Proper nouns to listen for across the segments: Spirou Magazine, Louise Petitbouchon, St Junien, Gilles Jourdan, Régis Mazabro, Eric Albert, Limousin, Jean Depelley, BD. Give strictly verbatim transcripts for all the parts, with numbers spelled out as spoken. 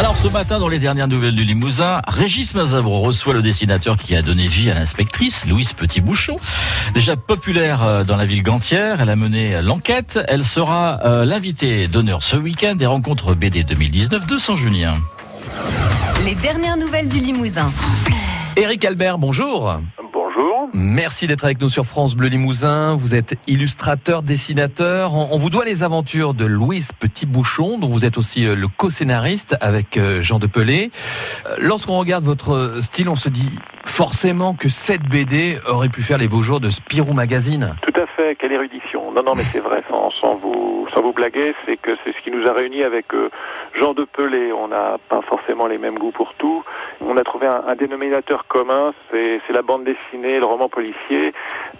Alors ce matin, dans les dernières nouvelles du Limousin, Régis Mazabro reçoit le dessinateur qui a donné vie à l'inspectrice, Louise Petitbouchon. Déjà populaire dans la ville gantière, elle a mené l'enquête. Elle sera euh, l'invitée d'honneur ce week-end des rencontres B D deux mille dix-neuf de St Junien. Les dernières nouvelles du Limousin. Eric Albert, bonjour. Bonjour. Merci d'être avec nous sur France Bleu Limousin. Vous êtes illustrateur, dessinateur. On vous doit les aventures de Louise Petitbouchon, dont vous êtes aussi le co-scénariste avec Jean Depelley. Lorsqu'on regarde votre style, on se dit forcément que cette B D aurait pu faire les beaux jours de Spirou Magazine. Tout à fait, quelle érudition. Non, non, mais c'est vrai, sans, sans vous, sans vous blaguer, c'est que c'est ce qui nous a réunis avec euh, Jean Depelley. On n'a pas forcément les mêmes goûts pour tout. On a trouvé un, un dénominateur commun, c'est, c'est la bande dessinée, le roman policier,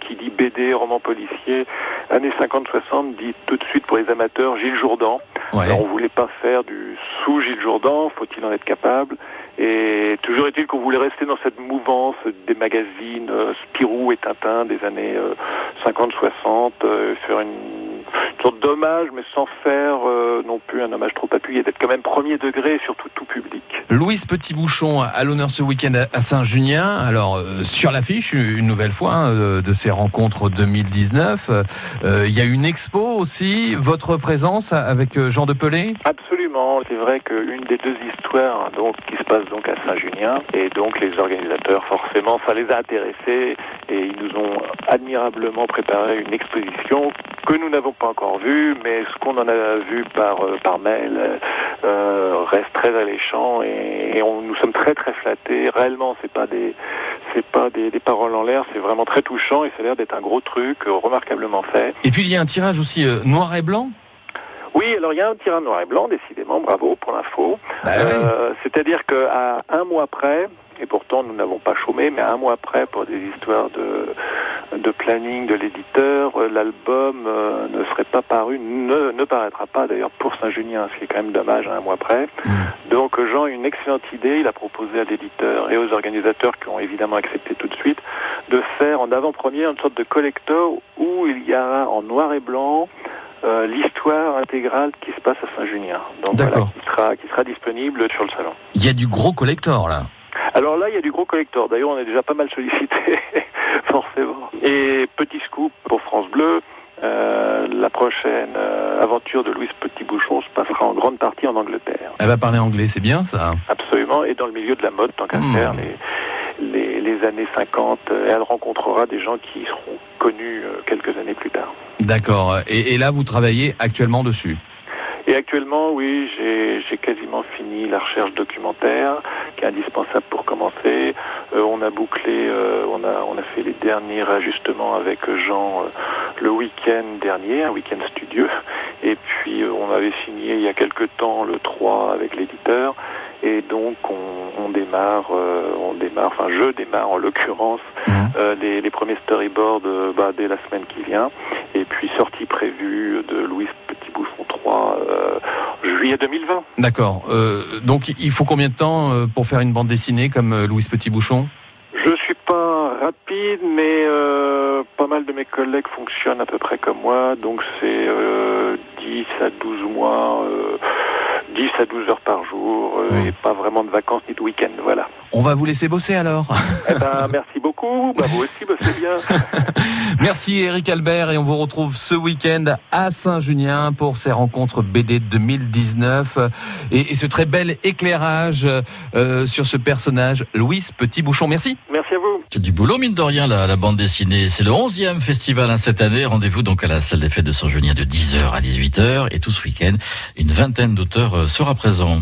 qui dit B D, roman policier, années cinquante soixante, dit tout de suite pour les amateurs Gilles Jourdan. Ouais. Alors on voulait pas faire du sous Gilles Jourdan, faut-il en être capable? Et toujours est-il qu'on voulait rester dans cette mouvance des magazines euh, Spirou et Tintin des années euh, cinquante soixante, euh, faire une... une sorte d'hommage, mais sans faire euh, non plus un hommage trop appuyé, d'être quand même premier degré et surtout tout public. Louise Petitbouchon à l'honneur ce week-end à Saint-Junien. Alors, euh, sur l'affiche, une nouvelle fois, hein, de ces rencontres deux mille dix-neuf, il euh, y a une expo aussi, votre présence avec Jean Depelley. Absolument, c'est vrai qu'une des deux histoires donc, qui se passe donc à Saint-Junien, et donc les organisateurs, forcément, ça les a intéressés, et ils nous ont admirablement préparé une exposition que nous n'avons pas encore vue, mais ce qu'on en a vu par par mail euh, reste très alléchant et, et on, nous sommes très très flattés. Réellement, c'est pas des c'est pas des, des paroles en l'air, c'est vraiment très touchant et ça a l'air d'être un gros truc remarquablement fait. Et puis il y a un tirage aussi euh, noir et blanc. Oui, alors il y a un tirage noir et blanc, décidément, bravo pour l'info. Bah, euh, oui. C'est-à-dire que à un mois près. Et pourtant, nous n'avons pas chômé, mais un mois après, pour des histoires de, de planning de l'éditeur, l'album euh, ne serait pas paru, ne, ne paraîtra pas d'ailleurs pour Saint-Junien, ce qui est quand même dommage à un mois après. Mmh. Donc Jean a une excellente idée, il a proposé à l'éditeur et aux organisateurs qui ont évidemment accepté tout de suite, de faire en avant-première une sorte de collector où il y a en noir et blanc Euh, l'histoire intégrale qui se passe à Saint-Junien. Donc voilà, qui sera, qui sera disponible sur le salon. Il y a du gros collector là. Alors là, il y a du gros collector. D'ailleurs, on est déjà pas mal sollicité, forcément. Et petit scoop pour France Bleu, euh, la prochaine euh, aventure de Louise Petitbouchon se passera en grande partie en Angleterre. Elle va parler anglais, c'est bien ça. Absolument, et dans le milieu de la mode, tant qu'à mmh. faire, les... Les, les années cinquante, et elle rencontrera des gens qui seront connus quelques années plus tard. D'accord. Et, et là, vous travaillez actuellement dessus ? Et actuellement, oui, j'ai, j'ai quasiment fini la recherche documentaire, qui est indispensable pour commencer. Euh, on a bouclé, euh, on a, on a fait les derniers ajustements avec Jean euh, le week-end dernier, un week-end studieux. Et puis, euh, on avait signé il y a quelques temps le trois avec l'éditeur. Et donc, on, on démarre, euh, on démarre, enfin, je démarre en l'occurrence mmh. euh, les, les premiers storyboards euh, bah, dès la semaine qui vient. Et puis, sortie prévue de Louise Petitbouchon trois, euh, juillet deux mille vingt. D'accord. Euh, donc, il faut combien de temps pour faire une bande dessinée comme Louise Petitbouchon ? Je suis pas rapide, mais euh, pas mal de mes collègues fonctionnent à peu près comme moi. Donc, c'est euh, dix à douze mois... Euh, dix à douze heures par jour, euh, ouais. et pas vraiment de vacances ni de week-end, voilà. On va vous laisser bosser alors. Eh ben, merci beaucoup, bah, vous aussi bossez bien. Merci Eric Albert, et on vous retrouve ce week-end à Saint-Junien pour ces rencontres B D deux mille dix-neuf, et, et ce très bel éclairage euh, sur ce personnage, Louise Petitbouchon. Merci. Merci à vous. C'est du boulot mine de rien la, la bande dessinée, c'est le onzième festival hein, cette année, rendez-vous donc à la salle des fêtes de Saint-Junien de dix heures à dix-huit heures, et tout ce week-end, une vingtaine d'auteurs sera présent.